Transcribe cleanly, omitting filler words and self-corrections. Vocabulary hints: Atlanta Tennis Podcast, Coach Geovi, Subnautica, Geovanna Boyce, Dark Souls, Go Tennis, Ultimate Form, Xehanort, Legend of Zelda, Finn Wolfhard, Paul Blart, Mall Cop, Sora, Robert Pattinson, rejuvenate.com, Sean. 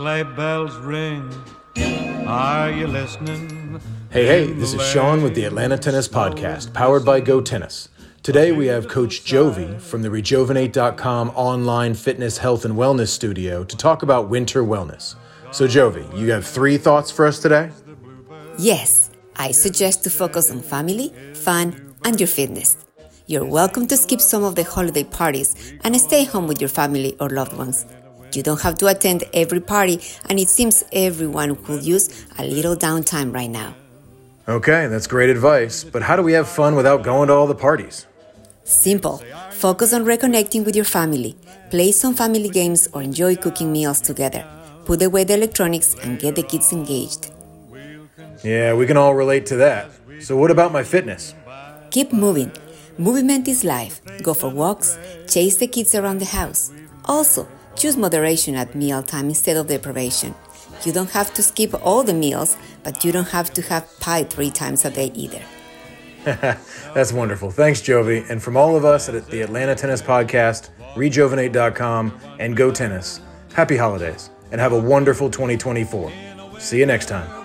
sleigh bells ring. Are you listening? Hey, this is Sean with the Atlanta Tennis Podcast, powered by Go Tennis. Today we have Coach Geovi from the rejuvenate.com online fitness, health, and wellness studio to talk about winter wellness. So Geovi, you have three thoughts for us today? Yes, I suggest to focus on family, fun, and your fitness. You're welcome to skip some of the holiday parties and stay home with your family or loved ones. You don't have to attend every party, and it seems everyone could use a little downtime right now. Okay, that's great advice, but how do we have fun without going to all the parties? Simple. Focus on reconnecting with your family. Play some family games or enjoy cooking meals together. Put away the electronics and get the kids engaged. Yeah, we can all relate to that. So what about my fitness? Keep moving. Movement is life. Go for walks. Chase the kids around the house. Also, choose moderation at mealtime instead of deprivation. You don't have to skip all the meals, but you don't have to have pie 3 times a day either. That's wonderful. Thanks, Geovi. And from all of us at the Atlanta Tennis Podcast, rejuvenate.com, and Go Tennis, happy holidays, and have a wonderful 2024. See you next time.